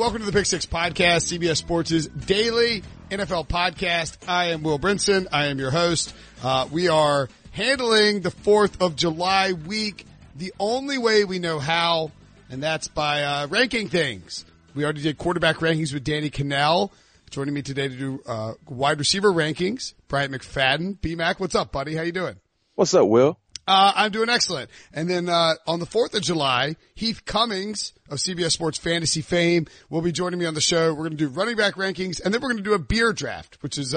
welcome to the Pick Six Podcast, CBS Sports' daily NFL podcast. I am Will Brinson. I am your host. We are handling the 4th of July week the only way we know how, and that's by ranking things. We already did quarterback rankings with Danny Cannell. Joining me today to do wide receiver rankings, Bryant McFadden. B-Mac, what's up, buddy? How you doing? What's up, Will? I'm doing excellent. And then on the 4th of July, Heath Cummings of CBS Sports Fantasy fame will be joining me on the show. We're going to do running back rankings, and then we're going to do a beer draft, which is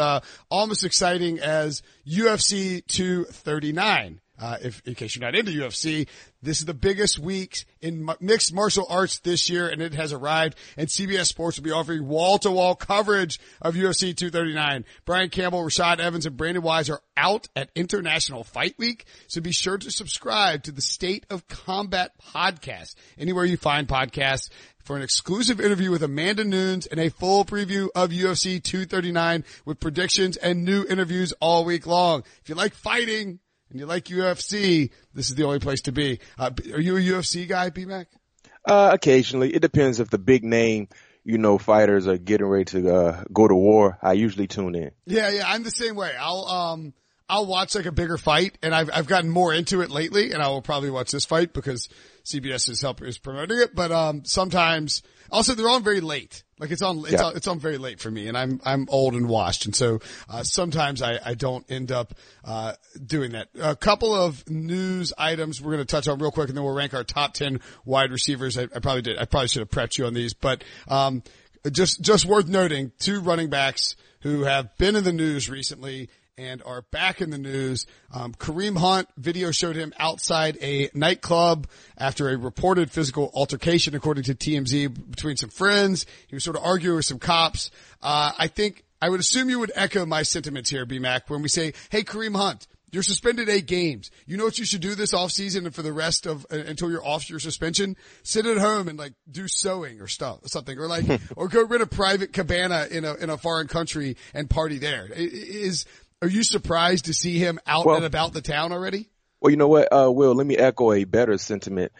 almost exciting as UFC 239. If in case you're not into UFC, this is the biggest week in mixed martial arts this year, and it has arrived. And CBS Sports will be offering wall-to-wall coverage of UFC 239. Brian Campbell, Rashad Evans, and Brandon Wise are out at International Fight Week, so be sure to subscribe to the State of Combat podcast anywhere you find podcasts for an exclusive interview with Amanda Nunes and a full preview of UFC 239 with predictions and new interviews all week long. If you like fighting and you like UFC, this is the only place to be. Are you a UFC guy, B-Mac? Occasionally. It depends if the big name, fighters are getting ready to go to war. I usually tune in. Yeah, I'm the same way. I'll watch like a bigger fight, and I've gotten more into it lately, and I will probably watch this fight because CBS is promoting it. But sometimes also they're on very late. Like it's on very late for me, and I'm old and washed, and so sometimes I don't end up doing that. A couple of news items we're going to touch on real quick, and then we'll rank our top 10 wide receivers. I probably should have prepped you on these, but just worth noting, two running backs who have been in the news recently and are back in the news. Kareem Hunt, video showed him outside a nightclub after a reported physical altercation, according to TMZ, between some friends. He was sort of arguing with some cops. I would assume you would echo my sentiments here, B-Mac, when we say, hey, Kareem Hunt, you're suspended 8 games. You know what you should do this offseason and for the rest of until you're off your suspension? Sit at home and like do sewing or something, or like or go rent a private cabana in a foreign country and party there. Are you surprised to see him out and about the town already? Well, you know what, Will, let me echo a better sentiment.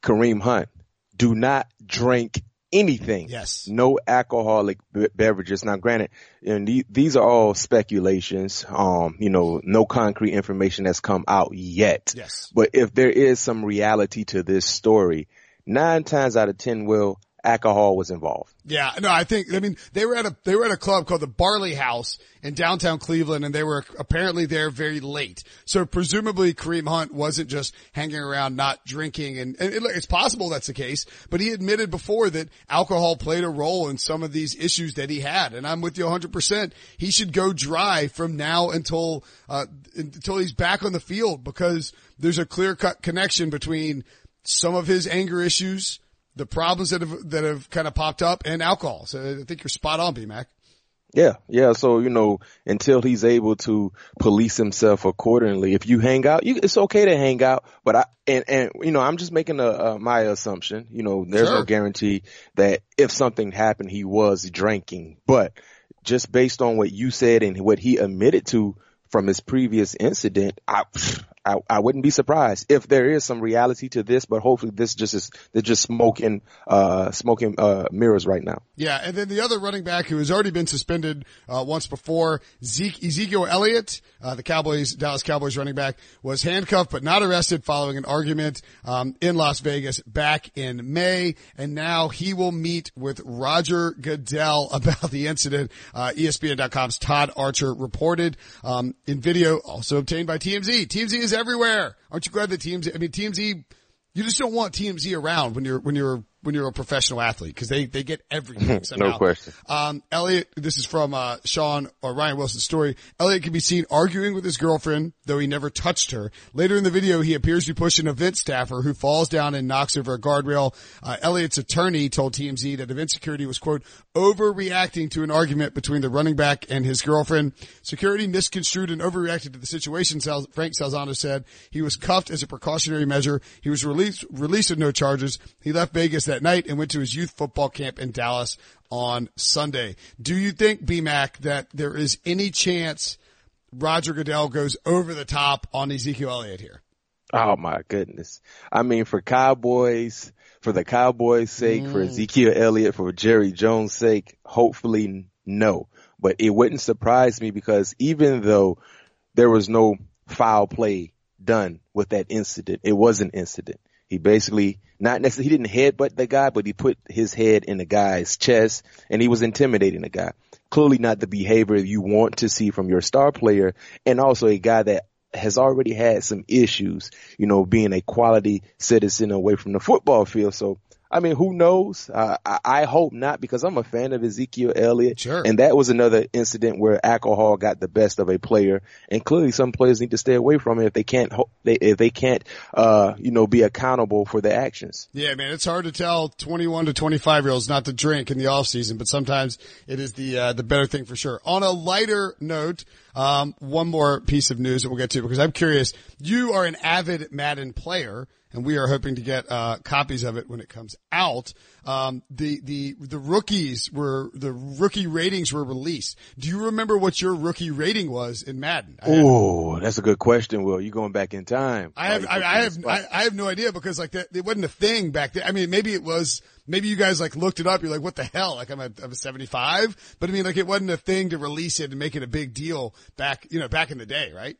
Kareem Hunt, do not drink anything. Yes. No alcoholic beverages. Now, granted, these are all speculations. No concrete information has come out yet. Yes. But if there is some reality to this story, 9 times out of 10, Will, alcohol was involved. Yeah, no, they were at a club called the Barley House in downtown Cleveland, and they were apparently there very late. So presumably Kareem Hunt wasn't just hanging around not drinking, and it's possible that's the case, but he admitted before that alcohol played a role in some of these issues that he had, and I'm with you 100%. He should go dry from now until he's back on the field, because there's a clear-cut connection between some of his anger issues, the problems that have kind of popped up, and alcohol. So I think you're spot on, B-Mac. Yeah. So, until he's able to police himself accordingly, if you hang out, it's okay to hang out. But I'm just making my assumption. There's no guarantee that if something happened, he was drinking. But just based on what you said and what he admitted to from his previous incident, I wouldn't be surprised if there is some reality to this, but hopefully they're just smoking mirrors right now. Yeah. And then the other running back who has already been suspended, once before, Ezekiel Elliott, the Dallas Cowboys running back, was handcuffed but not arrested following an argument, in Las Vegas back in May. And now he will meet with Roger Goodell about the incident. ESPN.com's Todd Archer reported, in video also obtained by TMZ. TMZ is everywhere. Aren't you glad that TMZ, you just don't want TMZ around when you're a professional athlete, because they get everything somehow. No question. Elliot, this is from, Sean or Ryan Wilson's story. Elliot can be seen arguing with his girlfriend, though he never touched her. Later in the video, he appears to push an event staffer who falls down and knocks over a guardrail. Elliot's attorney told TMZ that event security was, quote, overreacting to an argument between the running back and his girlfriend. Security misconstrued and overreacted to the situation, Frank Salzano said. He was cuffed as a precautionary measure. He was released with no charges. He left Vegas that night and went to his youth football camp in Dallas on Sunday. Do you think, B-Mac, that there is any chance Roger Goodell goes over the top on Ezekiel Elliott here? Oh my goodness. I mean, for the Cowboys' sake, for Ezekiel Elliott, for Jerry Jones' sake, hopefully no. But it wouldn't surprise me, because even though there was no foul play done with that incident, it was an incident. He basically, not necessarily, he didn't headbutt the guy, but he put his head in the guy's chest, and he was intimidating the guy. Clearly not the behavior you want to see from your star player, and also a guy that has already had some issues, you know, being a quality citizen away from the football field. So, I mean, who knows? I hope not, because I'm a fan of Ezekiel Elliott. Sure. And that was another incident where alcohol got the best of a player. And clearly some players need to stay away from it if they can't be accountable for their actions. Yeah, man, it's hard to tell 21 to 25 year olds not to drink in the off season, but sometimes it is the better thing for sure. On a lighter note, one more piece of news that we'll get to, because I'm curious. You are an avid Madden player, and we are hoping to get copies of it when it comes out. The rookie ratings were released. Do you remember what your rookie rating was in Madden? Oh, that's a good question, Will. You're going back in time. I have no idea, because like that, it wasn't a thing back then. I mean, maybe it was. Maybe you guys like looked it up. You're like, what the hell? Like I'm a 75, but I mean, like it wasn't a thing to release it and make it a big deal back in the day, right?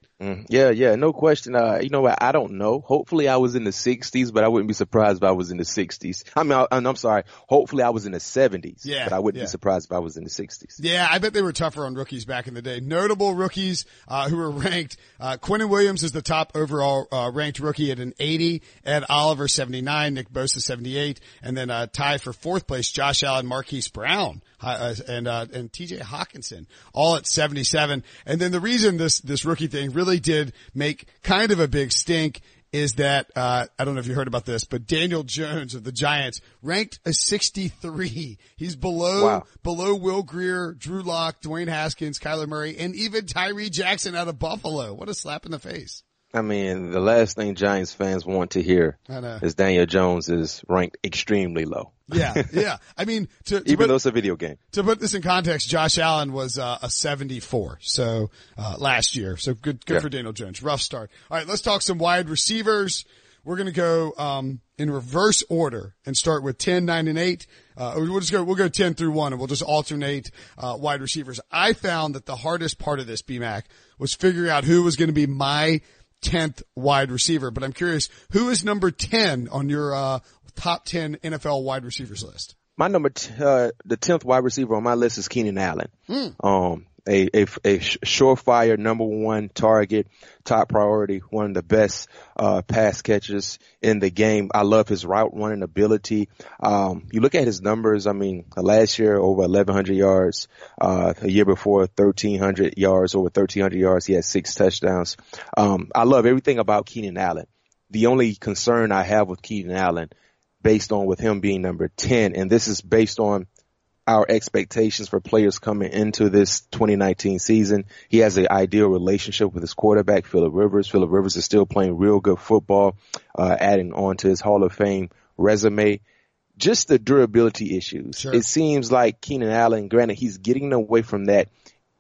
Yeah, no question. I don't know. Hopefully, I was in the 60s, but I wouldn't be surprised if I was in the 60s. I mean, I'm sorry. Hopefully, I was in the 70s, but I wouldn't be surprised if I was in the 60s. Yeah, I bet they were tougher on rookies back in the day. Notable rookies who were ranked: Quinnen Williams is the top overall ranked rookie at an 80, Ed Oliver 79, Nick Bosa 78, and then tie for fourth place, Josh Allen, Marquise Brown, and TJ Hawkinson, all at 77. And then the reason this rookie thing really did make kind of a big stink is that, I don't know if you heard about this, but Daniel Jones of the Giants ranked a 63. He's below Will Grier, Drew Lock, Dwayne Haskins, Kyler Murray, and even Tyree Jackson out of Buffalo. What a slap in the face. I mean, the last thing Giants fans want to hear is Daniel Jones is ranked extremely low. Yeah. I mean, even though it's a video game. To put this in context, Josh Allen was a 74, so last year. So good for Daniel Jones. Rough start. All right, let's talk some wide receivers. We're going to go in reverse order and start with 10, 9, and 8. We'll go 10 through 1, and we'll just alternate wide receivers. I found that the hardest part of this, BMAC, was figuring out who was going to be my 10th wide receiver, but I'm curious, who is number 10 on your top 10 NFL wide receivers list? My number, the 10th wide receiver on my list is Keenan Allen. A surefire number one target, top priority, one of the best pass catchers in the game. I love his route running ability. You look at his numbers. I mean, last year over 1,100 yards, a year before 1,300 yards, over 1,300 yards. He had 6 touchdowns. I love everything about Keenan Allen. The only concern I have with Keenan Allen, based on with him being number 10, and this is based on our expectations for players coming into this 2019 season. He has an ideal relationship with his quarterback, Phillip Rivers. Phillip Rivers is still playing real good football, adding on to his Hall of Fame resume. Just the durability issues. Sure. It seems like Keenan Allen, granted, he's getting away from that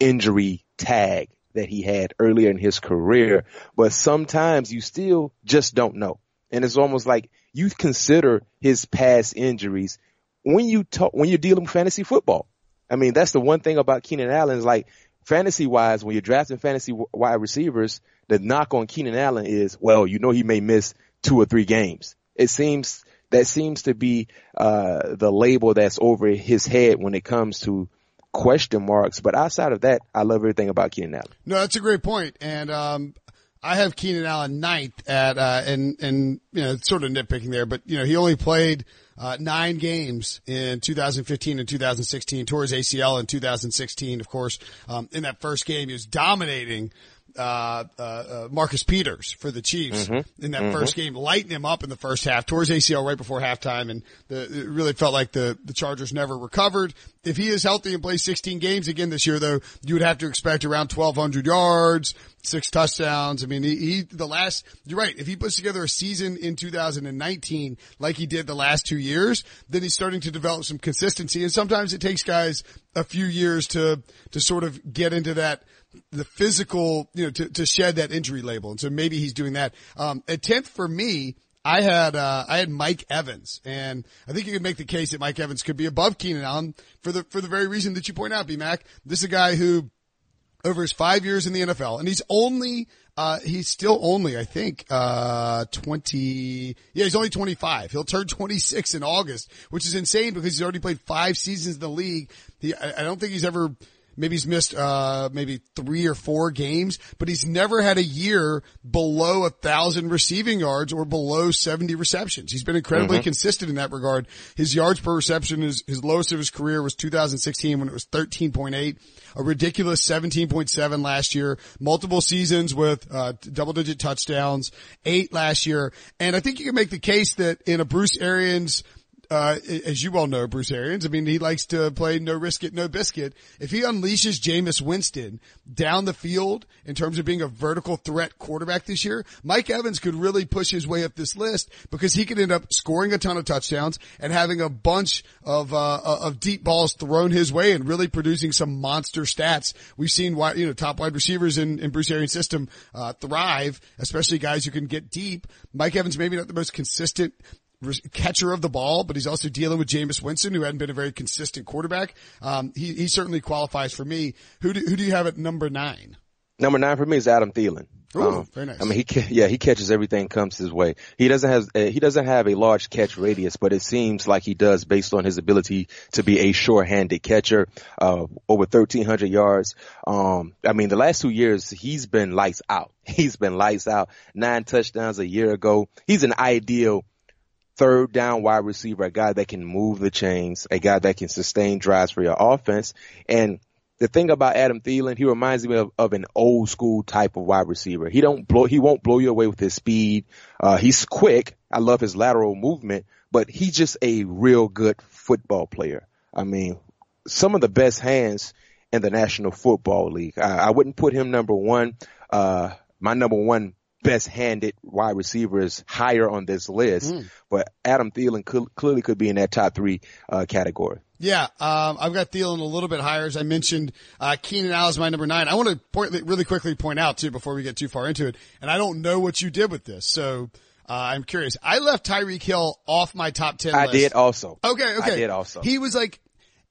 injury tag that he had earlier in his career, but sometimes you still just don't know. And it's almost like you consider his past injuries when you're dealing with fantasy football. I mean, that's the one thing about Keenan Allen is, like, fantasy wise, when you're drafting fantasy wide receivers, the knock on Keenan Allen is, well, you know, he may miss 2 or 3 games. It seems that seems to be, the label that's over his head when it comes to question marks. But outside of that, I love everything about Keenan Allen. No, that's a great point. And, I have Keenan Allen 9th at, and, you know, sort of nitpicking there, but, you know, he only played, 9 games in 2015 and 2016, tore his ACL in 2016. Of course, in that first game, he was dominating, Marcus Peters for the Chiefs in that first game, lighting him up in the first half, tore his ACL right before halftime. And it really felt like the Chargers never recovered. If he is healthy and plays 16 games again this year, though, you would have to expect around 1,200 yards, 6 touchdowns. I mean, you're right. If he puts together a season in 2019 like he did the last 2 years, then he's starting to develop some consistency. And sometimes it takes guys a few years to sort of get into that the physical, you know, to shed that injury label. And so maybe he's doing that. At 10th for me, I had Mike Evans, and I think you could make the case that Mike Evans could be above Keenan Allen for the very reason that you point out, B-Mac. This is a guy who, over his 5 years in the NFL, and he's only 25. He'll turn 26 in August, which is insane because he's already played 5 seasons in the league. I don't think he's ever, maybe he's missed, maybe 3 or 4 games, but he's never had a year below 1,000 receiving yards or below 70 receptions. He's been incredibly consistent in that regard. His yards per reception is, his lowest of his career was 2016 when it was 13.8, a ridiculous 17.7 last year, multiple seasons with, double digit touchdowns, 8 last year. And I think you can make the case that in a Bruce Arians, as you well know, Bruce Arians, I mean, he likes to play no risk it, no biscuit. If he unleashes Jameis Winston down the field in terms of being a vertical threat quarterback this year, Mike Evans could really push his way up this list because he could end up scoring a ton of touchdowns and having a bunch of deep balls thrown his way and really producing some monster stats. We've seen wide, you know, top wide receivers in Bruce Arians' system, thrive, especially guys who can get deep. Mike Evans, maybe not the most consistent catcher of the ball, but he's also dealing with Jameis Winston, who hadn't been a very consistent quarterback. He certainly qualifies for me. Who do you have at number 9? Number 9 for me is Adam Thielen. Ooh, very nice. I mean, he catches everything comes his way. He doesn't have a large catch radius, but it seems like he does based on his ability to be a short-handed catcher, over 1,300 yards. I mean, the last 2 years, he's been lights out. 9 touchdowns a year ago. He's an ideal third down wide receiver, a guy that can move the chains, a guy that can sustain drives for your offense. And the thing about Adam Thielen, he reminds me of an old school type of wide receiver. He won't blow you away with his speed. He's quick. I love his lateral movement, but he's just a real good football player. I mean, some of the best hands in the National Football League. I wouldn't put him number 1. My number 1 best-handed wide receiver is higher on this list, but Adam Thielen clearly could be in that top 3 category. Yeah, I've got Thielen a little bit higher. As I mentioned, Keenan Allen is my number 9. I want to really quickly point out, too, before we get too far into it, and I don't know what you did with this, so I'm curious. I left Tyreek Hill off my top 10 list. I did also. Okay. I did also. He was like,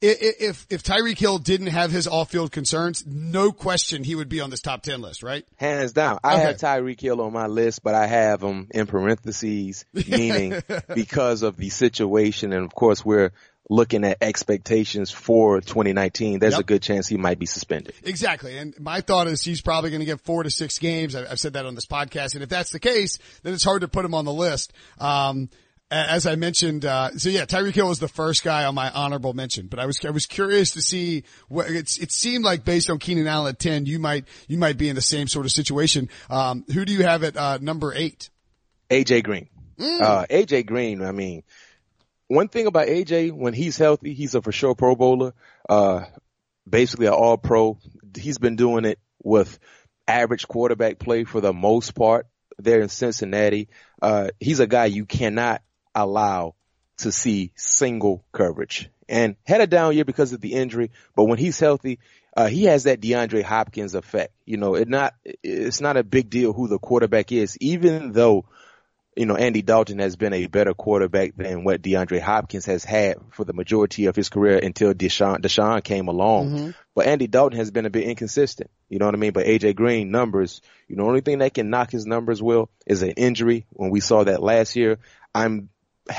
if Tyreek Hill didn't have his off-field concerns, no question he would be on this top 10 list, right? Hands down. I have Tyreek Hill on my list, but I have him in parentheses, meaning because of the situation. And, of course, we're looking at expectations for 2019. There's a good chance he might be suspended. Exactly. And my thought is he's probably going to get 4 to 6 games. I've said that on this podcast. And if that's the case, then it's hard to put him on the list. As I mentioned, Tyreek Hill was the first guy on my honorable mention, but I was curious to see what it seemed like based on Keenan Allen at 10, you might be in the same sort of situation. Who do you have at, number 8? A.J. Green. A.J. Green. I mean, one thing about A.J., when he's healthy, he's a for sure Pro Bowler, basically an all pro. He's been doing it with average quarterback play for the most part there in Cincinnati. He's a guy you cannot allow to see single coverage, and had a down year because of the injury. But when he's healthy, he has that DeAndre Hopkins effect. You know, it's not a big deal who the quarterback is, even though, you know, Andy Dalton has been a better quarterback than what DeAndre Hopkins has had for the majority of his career until Deshaun came along. But Andy Dalton has been a bit inconsistent. You know what I mean? But A.J. Green numbers, you know, the only thing that can knock his numbers, Will, is an injury. When we saw that last year,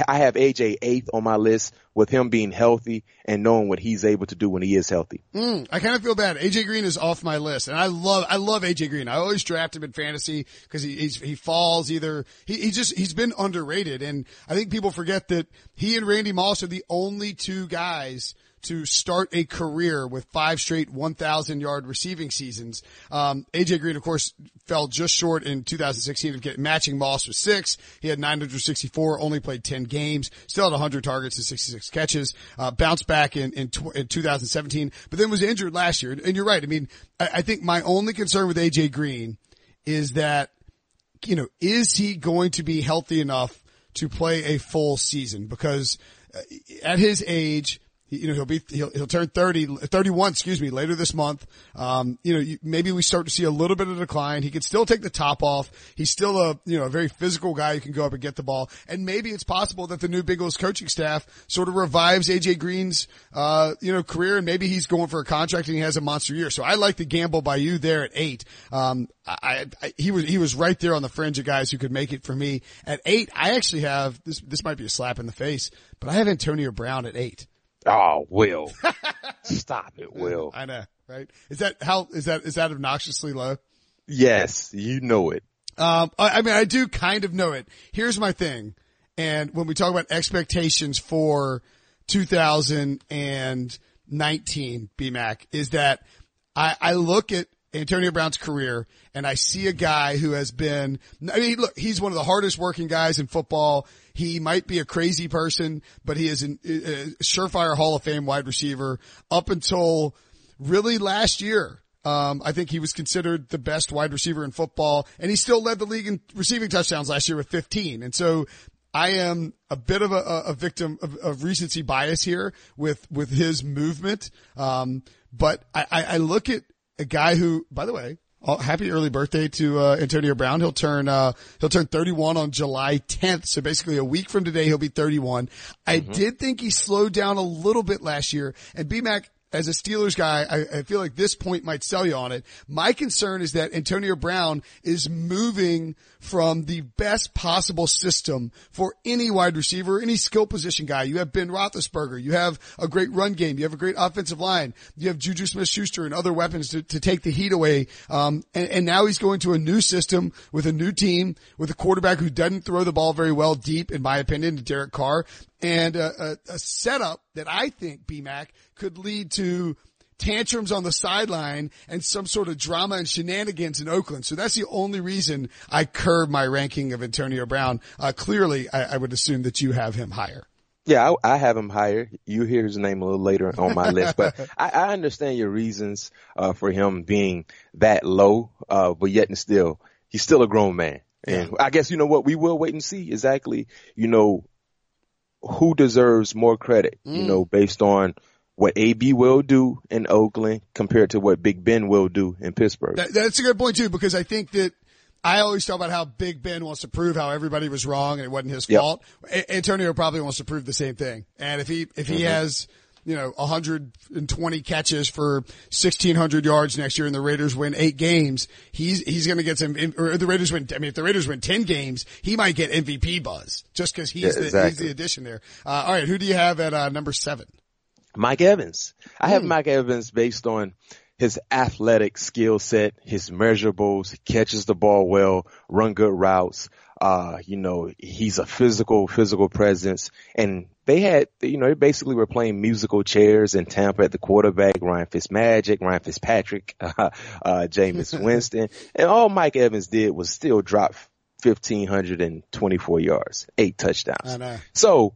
I have A.J. 8th on my list with him being healthy and knowing what he's able to do when he is healthy. I kind of feel bad. A.J. Green is off my list, and I love A.J. Green. I always draft him in fantasy because he falls either. He's been underrated, and I think people forget that he and Randy Moss are the only two guys to start a career with 5 straight 1,000-yard receiving seasons. A.J. Green, of course, fell just short in 2016 of matching Moss with 6. He had 964, only played 10 games, still had 100 targets and 66 catches, bounced back in 2017, but then was injured last year. And you're right. I mean, I think my only concern with A.J. Green is that, you know, is he going to be healthy enough to play a full season? Because at his age, He'll turn 31, later this month. Maybe we start to see a little bit of decline. He can still take the top off. He's still a very physical guy who can go up and get the ball. And maybe it's possible that the new Bengals coaching staff sort of revives A.J. Green's, career, and maybe he's going for a contract and he has a monster year. So I like the gamble by you there at 8. He was right there on the fringe of guys who could make it for me. At 8, I actually have, this might be a slap in the face, but I have Antonio Brown at 8. Oh, Will. Stop it, Will. I know, right? Is that obnoxiously low? Yes, you know it. I do kind of know it. Here's my thing. And when we talk about expectations for 2019, BMAC, is that I look at Antonio Brown's career, and I see a guy who has been, he's one of the hardest working guys in football. He might be a crazy person, but he is a surefire Hall of Fame wide receiver up until really last year. I think he was considered the best wide receiver in football, and he still led the league in receiving touchdowns last year with 15. And so I am a bit of a victim of recency bias here with his movement. But I look at a guy who, by the way, happy early birthday to Antonio Brown. He'll turn 31 on July 10th. So basically a week from today, he'll be 31. I did think he slowed down a little bit last year. And BMAC, as a Steelers guy, I feel like this point might sell you on it. My concern is that Antonio Brown is moving from the best possible system for any wide receiver, any skill position guy. You have Ben Roethlisberger. You have a great run game. You have a great offensive line. You have Juju Smith-Schuster and other weapons to take the heat away. And now he's going to a new system with a new team, with a quarterback who doesn't throw the ball very well deep, in my opinion, to Derek Carr. And a setup that I think, BMAC, could lead to tantrums on the sideline and some sort of drama and shenanigans in Oakland. So that's the only reason I curb my ranking of Antonio Brown. Clearly, I would assume that you have him higher. Yeah, I have him higher. You hear his name a little later on my list, but I understand your reasons for him being that low, but yet and still, he's still a grown man. And I guess, you know what, we will wait and see exactly, who deserves more credit, based on what AB will do in Oakland compared to what Big Ben will do in Pittsburgh. That's a good point too, because I think that I always talk about how Big Ben wants to prove how everybody was wrong and it wasn't his fault. Antonio probably wants to prove the same thing. And if he has, 120 catches for 1,600 yards next year and the Raiders win 8 games, he's going to get some, or the Raiders win, if the Raiders win 10 games, he might get MVP buzz just because he's the addition there. All right. Who do you have at number 7? Mike Evans. I have Mike Evans based on his athletic skill set, his measurables. He catches the ball well, run good routes. He's a physical presence. And they had, they basically were playing musical chairs in Tampa at the quarterback, Ryan Fitzpatrick, Jameis Winston. And all Mike Evans did was still drop 1,524 yards, 8 touchdowns. I know. So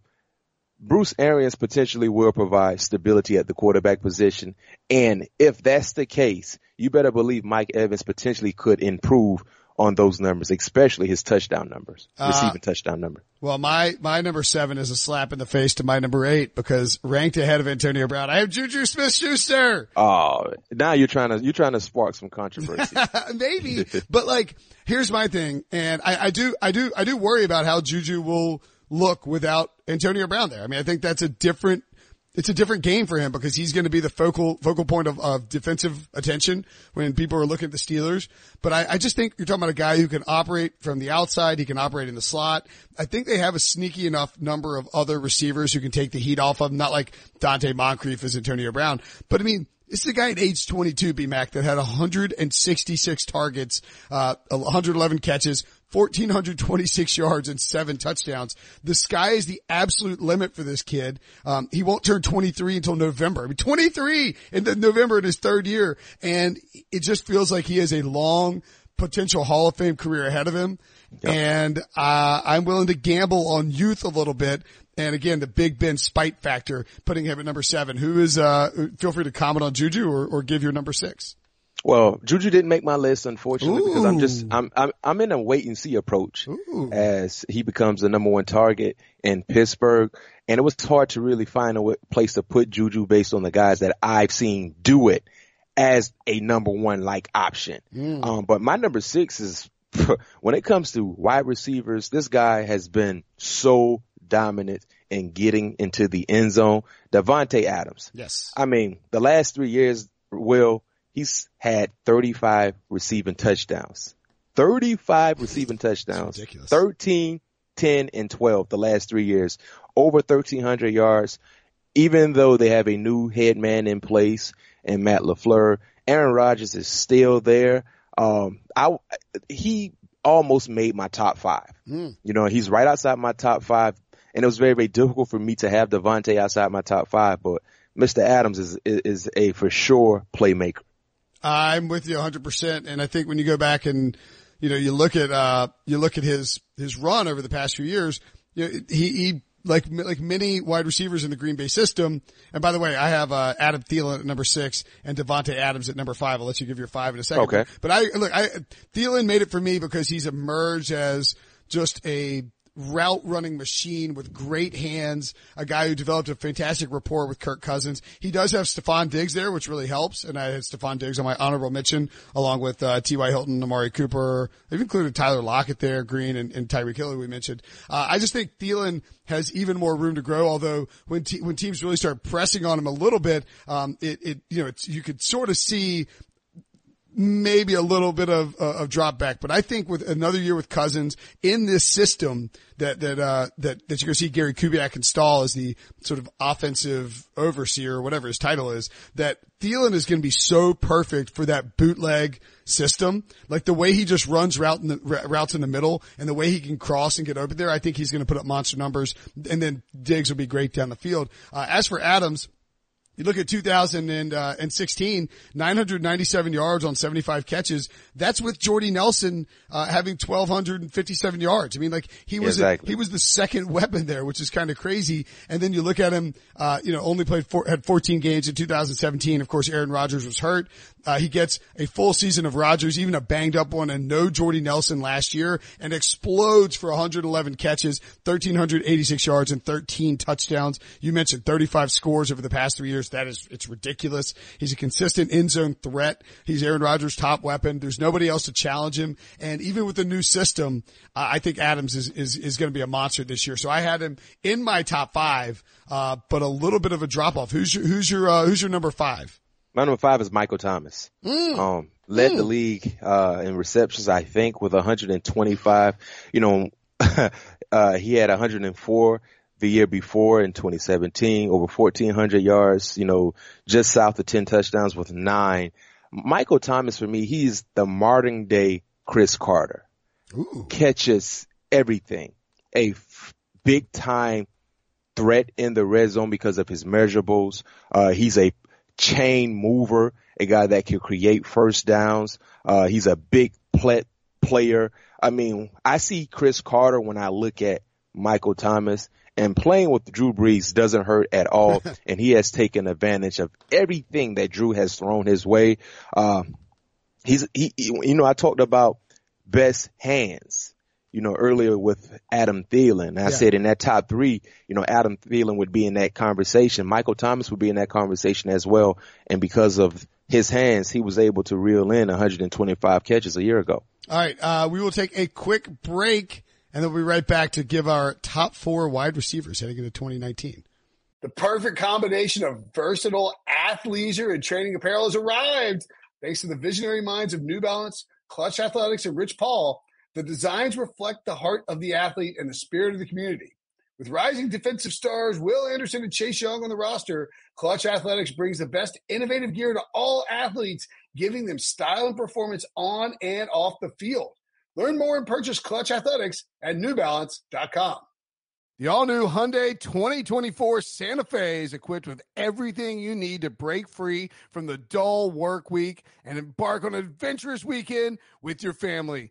Bruce Arians potentially will provide stability at the quarterback position. And if that's the case, you better believe Mike Evans potentially could improve on those numbers, especially his touchdown numbers, receiving touchdown number. Well, my number 7 is a slap in the face to my number 8 because ranked ahead of Antonio Brown, I have Juju Smith-Schuster. Oh, now you're trying to spark some controversy. Maybe, but here's my thing. And I do worry about how Juju will look without Antonio Brown there. I mean, I think that's a different game for him because he's going to be the focal point of defensive attention when people are looking at the Steelers. But I just think you're talking about a guy who can operate from the outside. He can operate in the slot. I think they have a sneaky enough number of other receivers who can take the heat off of him, not like Dante Moncrief is Antonio Brown. But I mean, this is a guy at age 22, BMAC, that had 166 targets, 111 catches, 1,426 yards and 7 touchdowns. The sky is the absolute limit for this kid. He won't turn 23 until November. I mean, 23 in November in his 3rd year. And it just feels like he has a long potential Hall of Fame career ahead of him. Yep. And, I'm willing to gamble on youth a little bit. And again, the Big Ben spite factor, putting him at number 7. Who is, feel free to comment on Juju or give your number 6. Well, Juju didn't make my list, unfortunately, because I'm in a wait and see approach as he becomes the number one target in Pittsburgh. And it was hard to really find a place to put Juju based on the guys that I've seen do it as a number one like option. But my number six is, when it comes to wide receivers, this guy has been so dominant in getting into the end zone. Davante Adams. Yes. I mean, the last 3 years, Will, he's had 35 receiving touchdowns. 35 receiving touchdowns. That's ridiculous. 13, 10, and 12 the last 3 years. Over 1,300 yards, even though they have a new head man in place and Matt LaFleur. Aaron Rodgers is still there. He almost made my top five. You know, he's right outside my top five, and it was very, very difficult for me to have Davante outside my top five, but Mr. Adams is a for sure playmaker. I'm with you 100%. And I think when you go back and, you know, you look at his run over the past few years, you know, he like many wide receivers in the Green Bay system. And by the way, I have Adam Thielen at number 6 and Davante Adams at number 5. I'll let you give your 5 in a second. Okay. But Thielen made it for me because he's emerged as just a route running machine with great hands, a guy who developed a fantastic rapport with Kirk Cousins. He does have Stephon Diggs there, which really helps. And I had Stephon Diggs on my honorable mention along with T.Y. Hilton, Amari Cooper. They've included Tyler Lockett there, Green, and Tyreek Hill, who we mentioned. I just think Thielen has even more room to grow. Although when teams really start pressing on him a little bit, you could sort of see maybe a little bit of drop back, but I think with another year with Cousins in this system that you're going to see Gary Kubiak install as the sort of offensive overseer or whatever his title is, that Thielen is going to be so perfect for that bootleg system. Like the way he just runs routes in the middle and the way he can cross and get open there, I think he's going to put up monster numbers, and then Diggs will be great down the field. As for Adams, you look at 2016, 997 yards on 75 catches. That's with Jordy Nelson having 1,257 yards. I mean, like he was the second weapon there, which is kind of crazy. And then you look at him, only had 14 games in 2017. Of course, Aaron Rodgers was hurt. He gets a full season of Rodgers, even a banged up one, and no Jordy Nelson last year, and explodes for 111 catches, 1,386 yards, and 13 touchdowns. You mentioned 35 scores over the past 3 years. It's ridiculous. He's a consistent end zone threat. He's Aaron Rodgers' top weapon. There's nobody else to challenge him. And even with the new system, I think Adams is going to be a monster this year. So I had him in my top five, but a little bit of a drop off. Who's your number five? My number five is Michael Thomas. Led the league in receptions, I think, with 125. You know, he had 104 the year before in 2017, over 1,400 yards, you know, just south of 10 touchdowns with 9. Michael Thomas, for me, he's the modern day Chris Carter. Ooh. Catches everything. A big time threat in the red zone because of his measurables. He's a chain mover, a guy that can create first downs. He's a big player. I mean, I see Chris Carter when I look at Michael Thomas, and playing with Drew Brees doesn't hurt at all. And he has taken advantage of everything that Drew has thrown his way. I talked about best hands, you know, earlier with Adam Thielen. I said in that top three, you know, Adam Thielen would be in that conversation. Michael Thomas would be in that conversation as well. And because of his hands, he was able to reel in 125 catches a year ago. All right. We will take a quick break, and then we'll be right back to give our top 4 wide receivers heading into 2019. The perfect combination of versatile athleisure and training apparel has arrived. Thanks to the visionary minds of New Balance, Clutch Athletics, and Rich Paul, the designs reflect the heart of the athlete and the spirit of the community. With rising defensive stars Will Anderson and Chase Young on the roster, Clutch Athletics brings the best innovative gear to all athletes, giving them style and performance on and off the field. Learn more and purchase Clutch Athletics at newbalance.com. The all-new Hyundai 2024 Santa Fe is equipped with everything you need to break free from the dull work week and embark on an adventurous weekend with your family.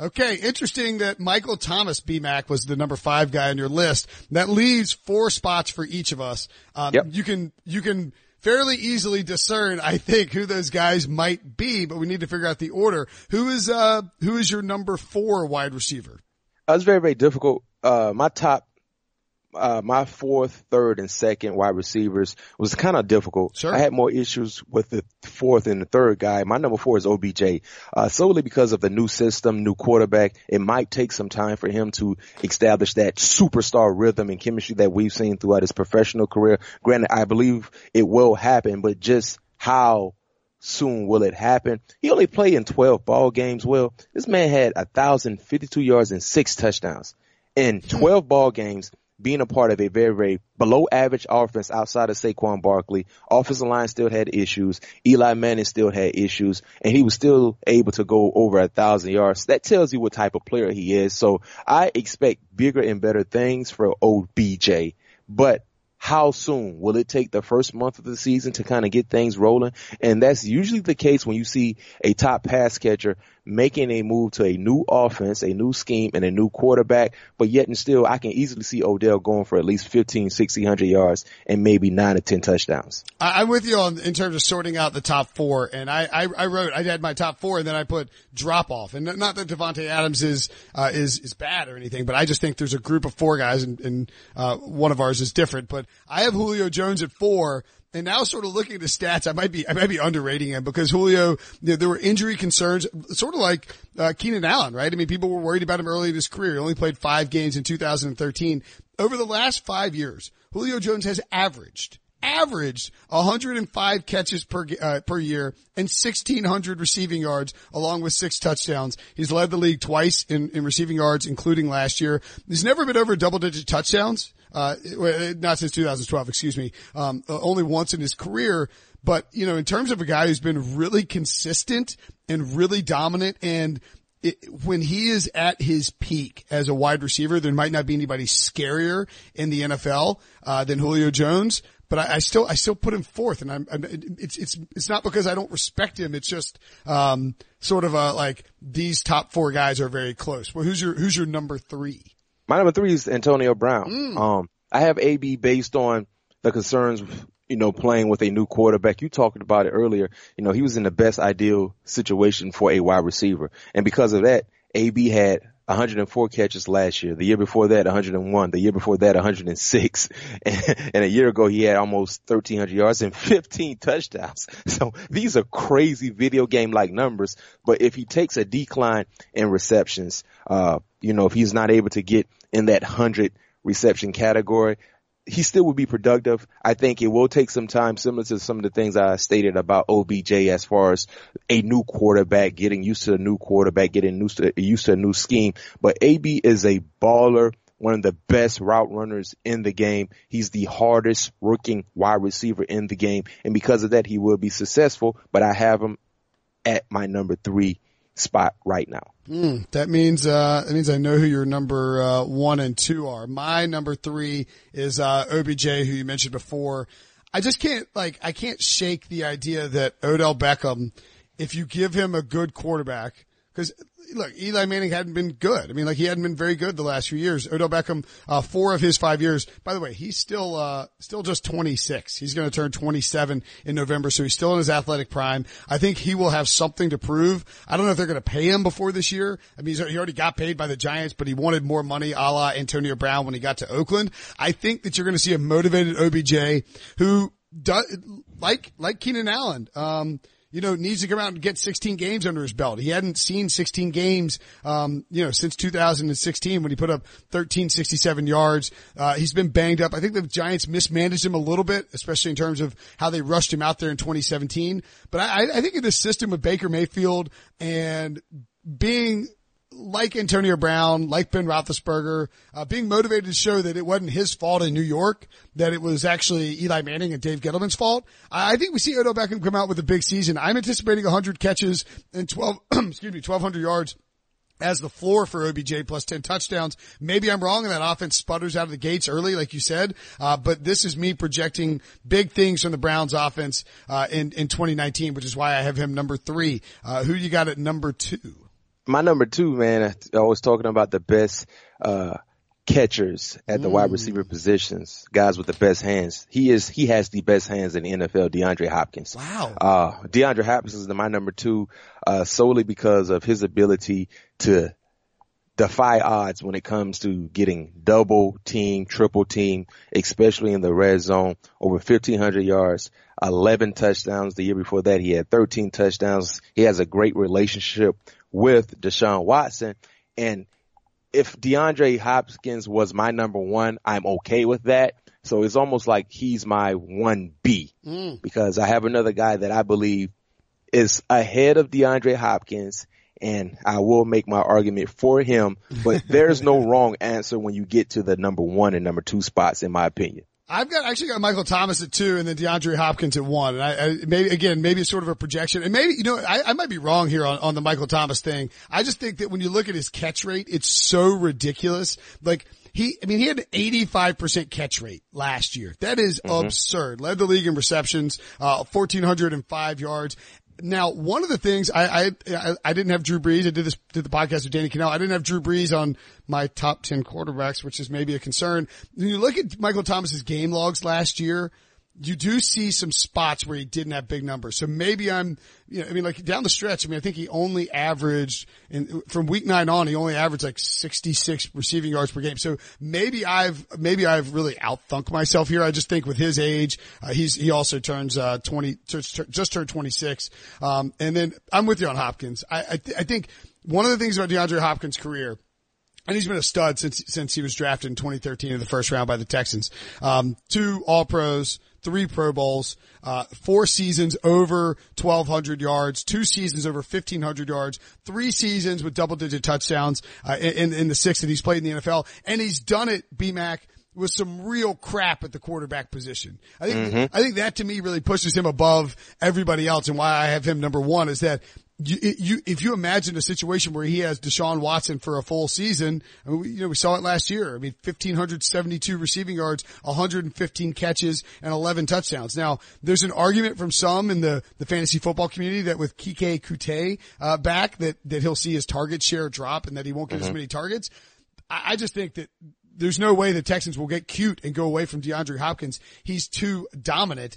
Okay, interesting that Michael Thomas, BMAC, was the number 5 guy on your list. That leaves 4 spots for each of us. Yep. You can fairly easily discern, I think, who those guys might be, but we need to figure out the order. Who is your number 4 wide receiver? It's very, very difficult. My 4th, 3rd, and 2nd wide receivers was kind of difficult. Sure. I had more issues with the 4th and the 3rd guy. My number 4 is OBJ, solely because of the new system, new quarterback. It might take some time for him to establish that superstar rhythm and chemistry that we've seen throughout his professional career. Granted, I believe it will happen, but just how soon will it happen? He only played in 12 ball games. Well, this man had 1,052 yards and 6 touchdowns in 12 ball games. Being a part of a very, very below average offense outside of Saquon Barkley. Offensive line still had issues. Eli Manning still had issues, and he was still able to go over 1,000 yards. That tells you what type of player he is. So I expect bigger and better things for OBJ, but how soon will it take the first month of the season to kind of get things rolling? And that's usually the case when you see a top pass catcher making a move to a new offense, a new scheme, and a new quarterback. But yet and still, I can easily see Odell going for at least 1,600 yards and maybe 9 to 10 touchdowns. I'm with you on in terms of sorting out the top 4. And I had my top 4, and then I put drop off. And not that Devontae Adams is bad or anything, but I just think there's a group of 4 guys, and one of ours is different. But I have Julio Jones at 4, and now sort of looking at the stats, I might be underrating him because Julio, there were injury concerns, sort of like Keenan Allen, right? I mean, people were worried about him early in his career. He only played 5 games in 2013. Over the last 5 years, Julio Jones has averaged 105 catches per year and 1,600 receiving yards along with 6 touchdowns. He's led the league twice in receiving yards, including last year. He's never been over double-digit touchdowns. Not since 2012, excuse me. Only once in his career. But, you know, in terms of a guy who's been really consistent and really dominant, and when he is at his peak as a wide receiver, there might not be anybody scarier in the NFL, than Julio Jones. But I still put him 4th, and it's not because I don't respect him. It's just, sort of like these top 4 guys are very close. Well, who's your number 3? My number 3 is Antonio Brown. I have AB based on the concerns, playing with a new quarterback. You talked about it earlier. He was in the best ideal situation for a wide receiver. And because of that, AB had 104 catches last year. The year before that, 101. The year before that, 106. And a year ago, he had almost 1,300 yards and 15 touchdowns. So these are crazy video game-like numbers. But if he takes a decline in receptions, if he's not able to get in that 100 reception category, he still will be productive. I think it will take some time, similar to some of the things I stated about OBJ as far as a new quarterback, getting used to a new quarterback, getting used to a new scheme. But AB is a baller, one of the best route runners in the game. He's the hardest working wide receiver in the game. And because of that, he will be successful. But I have him at my number 3 spot right now. That means I know who your number 1 and 2 are. My number 3 is OBJ, who you mentioned before. I just can't shake the idea that Odell Beckham, if you give him a good quarterback, Because, look, Eli Manning hadn't been good. I mean, like, he hadn't been very good the last few years. Odell Beckham, 4 of his 5 years. By the way, he's still just 26. He's going to turn 27 in November, so he's still in his athletic prime. I think he will have something to prove. I don't know if they're going to pay him before this year. I mean, he already got paid by the Giants, but he wanted more money a la Antonio Brown when he got to Oakland. I think that you're going to see a motivated OBJ who does, like Keenan Allen, needs to come out and get 16 games under his belt. He hadn't seen 16 games, since 2016 when he put up 1367 yards. He's been banged up. I think the Giants mismanaged him a little bit, especially in terms of how they rushed him out there in 2017. But I think in this system with Baker Mayfield and being like Antonio Brown, like Ben Roethlisberger, being motivated to show that it wasn't his fault in New York, that it was actually Eli Manning and Dave Gettleman's fault. I think we see Odell Beckham come out with a big season. I'm anticipating 100 catches and 1,200 yards as the floor for OBJ, plus 10 touchdowns. Maybe I'm wrong and that offense sputters out of the gates early, like you said. But this is me projecting big things from the Browns offense, in 2019, which is why I have him number 3. Who you got at number 2? My number 2, man, I was talking about the best catchers at the wide receiver positions, guys with the best hands. He has the best hands in the NFL, DeAndre Hopkins. Wow. DeAndre Hopkins is my number 2 solely because of his ability to defy odds when it comes to getting double team, triple team, especially in the red zone. Over 1,500 yards, 11 touchdowns. The year before that, he had 13 touchdowns. He has a great relationship with Deshaun Watson. And if DeAndre Hopkins was my number 1, I'm okay with that. So it's almost like he's my 1B because I have another guy that I believe is ahead of DeAndre Hopkins, and I will make my argument for him. But there's no wrong answer when you get to the number 1 and number 2 spots, in my opinion. I've got Michael Thomas at 2 and then DeAndre Hopkins at 1. And maybe it's sort of a projection. And maybe, I might be wrong here on the Michael Thomas thing. I just think that when you look at his catch rate, it's so ridiculous. Like, he had an 85% catch rate last year. That is absurd. Led the league in receptions, 1,405 yards. Now, one of the things I didn't have Drew Brees. I did the podcast with Danny Cannell. I didn't have Drew Brees on my top 10 quarterbacks, which is maybe a concern. When you look at Michael Thomas's game logs last year, you do see some spots where he didn't have big numbers. So maybe down the stretch, I think he only averaged, and from week 9 on, he only averaged 66 receiving yards per game. So maybe I've really out-thunked myself here. I just think with his age, he also turns, 20, just turned 26. And then I'm with you on Hopkins. I think one of the things about DeAndre Hopkins' career, and he's been a stud since he was drafted in 2013 in the first round by the Texans, 2 All-Pros, 3 Pro Bowls, 4 seasons over 1,200 yards, 2 seasons over 1,500 yards, 3 seasons with double-digit touchdowns in the 6 that he's played in the NFL. And he's done it, B-Mac, with some real crap at the quarterback position. I think that, to me, really pushes him above everybody else, and why I have him number 1 is that if you imagine a situation where he has Deshaun Watson for a full season, we saw it last year. 1,572 receiving yards, 115 catches, and 11 touchdowns. Now, there's an argument from some in the fantasy football community that with Kike Coutee back, that he'll see his target share drop and that he won't get as many targets. I just think that there's no way the Texans will get cute and go away from DeAndre Hopkins. He's too dominant.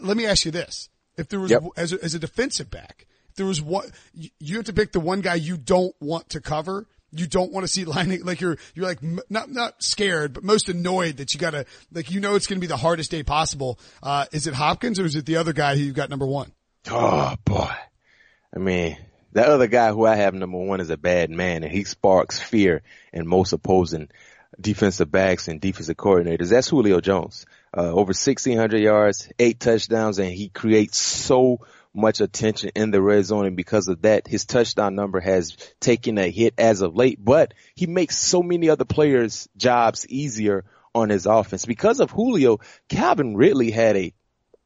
Let me ask you this. If there was, as a defensive back, there was one, you have to pick the one guy you don't want to cover. You don't want to see lining, like you're like not scared, but most annoyed that you gotta, it's going to be the hardest day possible. Is it Hopkins or is it the other guy who you got number 1? Oh boy. That other guy who I have number 1 is a bad man, and he sparks fear in most opposing defensive backs and defensive coordinators. That's Julio Jones. Over 1,600 yards, 8 touchdowns, and he creates so much attention in the red zone, and because of that, his touchdown number has taken a hit as of late, but he makes so many other players' jobs easier on his offense. Because of Julio, Calvin Ridley had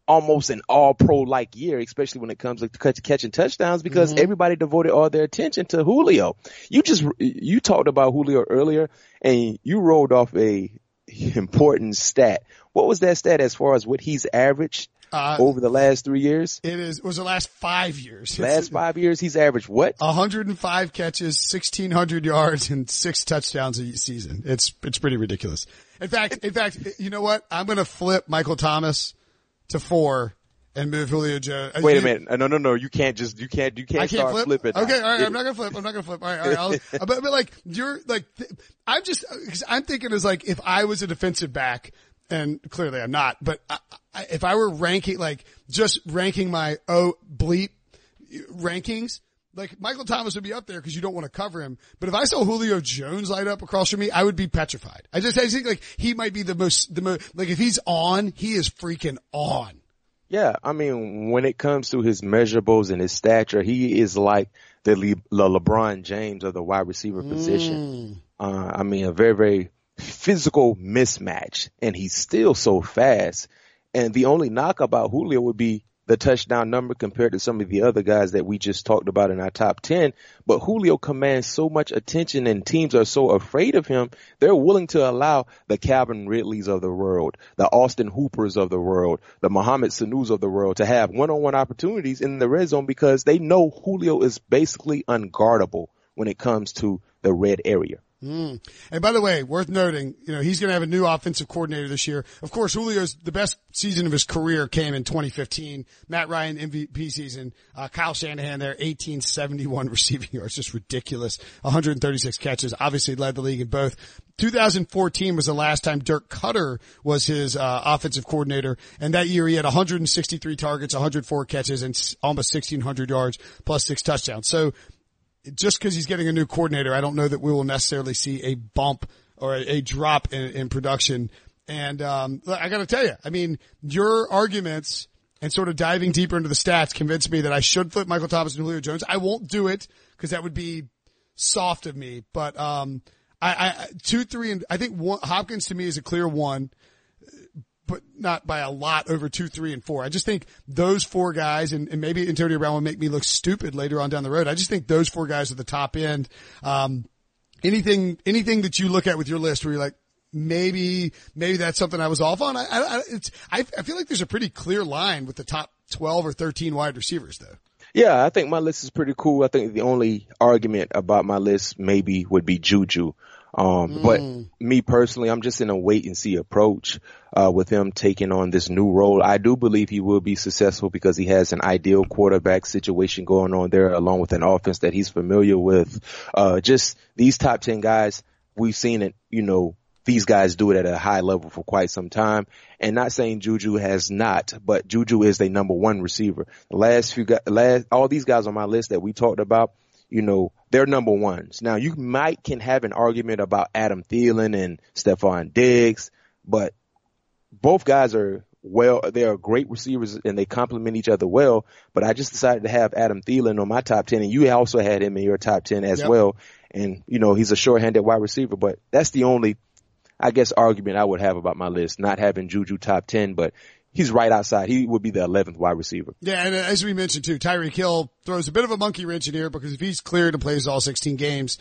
almost an all-pro like year, especially when it comes to catching touchdowns, because everybody devoted all their attention to Julio. You talked about Julio earlier, and you rolled off a important stat. What was that stat as far as what he's averaged over the last 3 years? It was the last 5 years. Last 5 years, he's averaged what? 105 catches, 1,600 yards, and 6 touchdowns a season. It's pretty ridiculous. In fact, you know what? I'm going to flip Michael Thomas to 4 and move Julio Jones. Wait a minute. No. You can't start flipping. Okay. All right. I'm not going to flip. All right. Because I'm thinking is like, if I was a defensive back, and clearly I'm not, but if I were ranking my rankings, like Michael Thomas would be up there because you don't want to cover him. But if I saw Julio Jones light up across from me, I would be petrified. I think he might be the most, if he's on, he is freaking on. Yeah, I mean, when it comes to his measurables and his stature, he is like the LeBron James of the wide receiver position. I mean, a very, very physical mismatch, and he's still so fast. And the only knock about Julio would be the touchdown number compared to some of the other guys that we just talked about in our top 10. But Julio commands so much attention, and teams are so afraid of him, they're willing to allow the Calvin Ridleys of the world, the Austin Hoopers of the world, the Mohamed Sanu's of the world to have one-on-one opportunities in the red zone because they know Julio is basically unguardable when it comes to the red area. And by the way, worth noting, he's going to have a new offensive coordinator this year. Of course, Julio's the best season of his career came in 2015. Matt Ryan MVP season. Kyle Shanahan there, 1,871 receiving yards, just ridiculous. 136 catches. Obviously led the league in both. 2014 was the last time Dirk Cutter was his offensive coordinator, and that year he had 163 targets, 104 catches, and almost 1,600 yards plus 6 touchdowns. So just because he's getting a new coordinator, I don't know that we will necessarily see a bump or a drop in production. And I got to tell you, I mean, your arguments and sort of diving deeper into the stats convinced me that I should flip Michael Thomas and Julio Jones. I won't do it because that would be soft of me. But I 2, 3, and I think Hopkins to me is a clear 1, but not by a lot over 2, 3, and 4. I just think those 4 guys, and maybe Antonio Brown will make me look stupid later on down the road. I just think those 4 guys are the top end. Anything that you look at with your list where you're like, maybe that's something I was off on. I feel like there's a pretty clear line with the top 12 or 13 wide receivers though. Yeah, I think my list is pretty cool. I think the only argument about my list maybe would be Juju. But me personally, I'm just in a wait and see approach, with him taking on this new role. I do believe he will be successful because he has an ideal quarterback situation going on there along with an offense that he's familiar with. Just these top 10 guys, we've seen it, these guys do it at a high level for quite some time, and not saying Juju has not, but Juju is the number 1 receiver. The last few guys, all these guys on my list that we talked about, they're number 1s. Now you can have an argument about Adam Thielen and Stephon Diggs, but both guys they are great receivers and they complement each other well. But I just decided to have Adam Thielen on my top 10, and you also had him in your top 10 as well. And he's a shorthanded wide receiver, but that's the only, I guess, argument I would have about my list, not having Juju top 10, but he's right outside. He would be the 11th wide receiver. Yeah, and as we mentioned too, Tyreek Hill throws a bit of a monkey wrench in here because if he's cleared and plays all 16 games,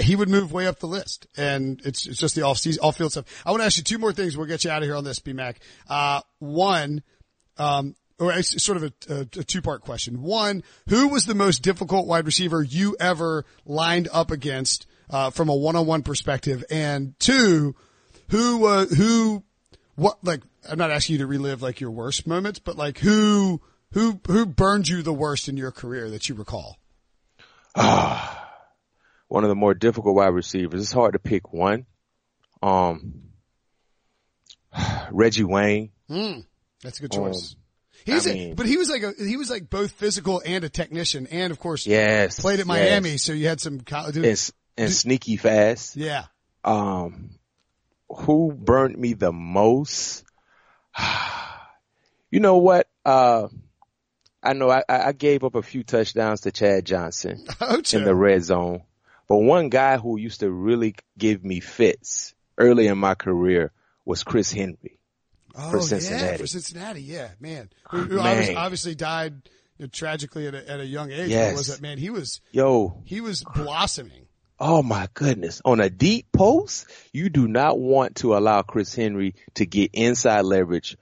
he would move way up the list. And it's just the off-field stuff. I want to ask you 2 more things. We'll get you out of here on this, B-Mac. It's sort of a 2-part question. 1, who was the most difficult wide receiver you ever lined up against from a one-on-one perspective? And 2, I'm not asking you to relive your worst moments, but who burned you the worst in your career that you recall? One of the more difficult wide receivers. It's hard to pick 1. Reggie Wayne. That's a good choice. He was both physical and a technician, and of course, played at Miami, so you had some college and sneaky fast. Yeah. Who burned me the most? You know what? I know I gave up a few touchdowns to Chad Johnson in the red zone, but one guy who used to really give me fits early in my career was Chris Henry for Cincinnati. Yeah, for Cincinnati, yeah, man. Who obviously died tragically at a young age. Yes. Was that man? He was blossoming. Oh my goodness. On a deep post, you do not want to allow Chris Henry to get inside leverage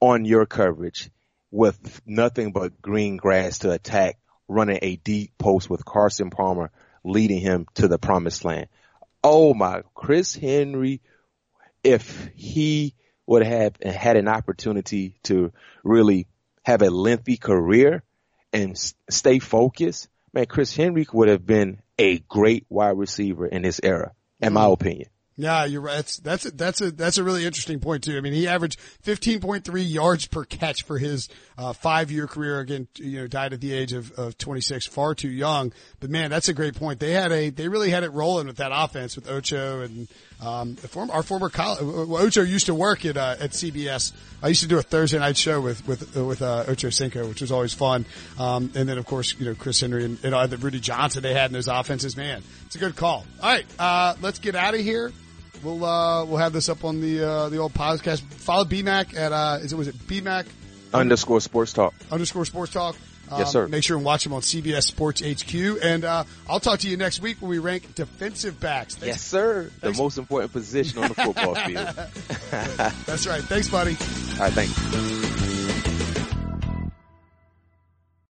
on your coverage. with nothing but green grass to attack, running a deep post with Carson Palmer leading him to the promised land. Oh my, Chris Henry, if he would have had an opportunity to really have a lengthy career and stay focused, man, Chris Henry would have been a great wide receiver in this era, in my opinion. Yeah, you're right. That's a really interesting point too. I mean, he averaged 15.3 yards per catch for his 5-year career. Again, you know, died at the age of 26, far too young. But man, that's a great point. They really had it rolling with that offense with Ocho and Ocho used to work at CBS. I used to do a Thursday night show with Ocho Cinco, which was always fun. And then of course, you know, Chris Henry and the Rudy Johnson they had in those offenses. Man, it's a good call. All right, let's get out of here. We'll have this up on the old podcast. Follow BMAC at was it BMAC _sports talk _sports talk. Yes, sir. Make sure and watch them on CBS Sports HQ. And I'll talk to you next week when we rank defensive backs. Thanks. Yes, sir. Thanks. The most important position on the football field. That's right. Thanks, buddy. All right, thanks.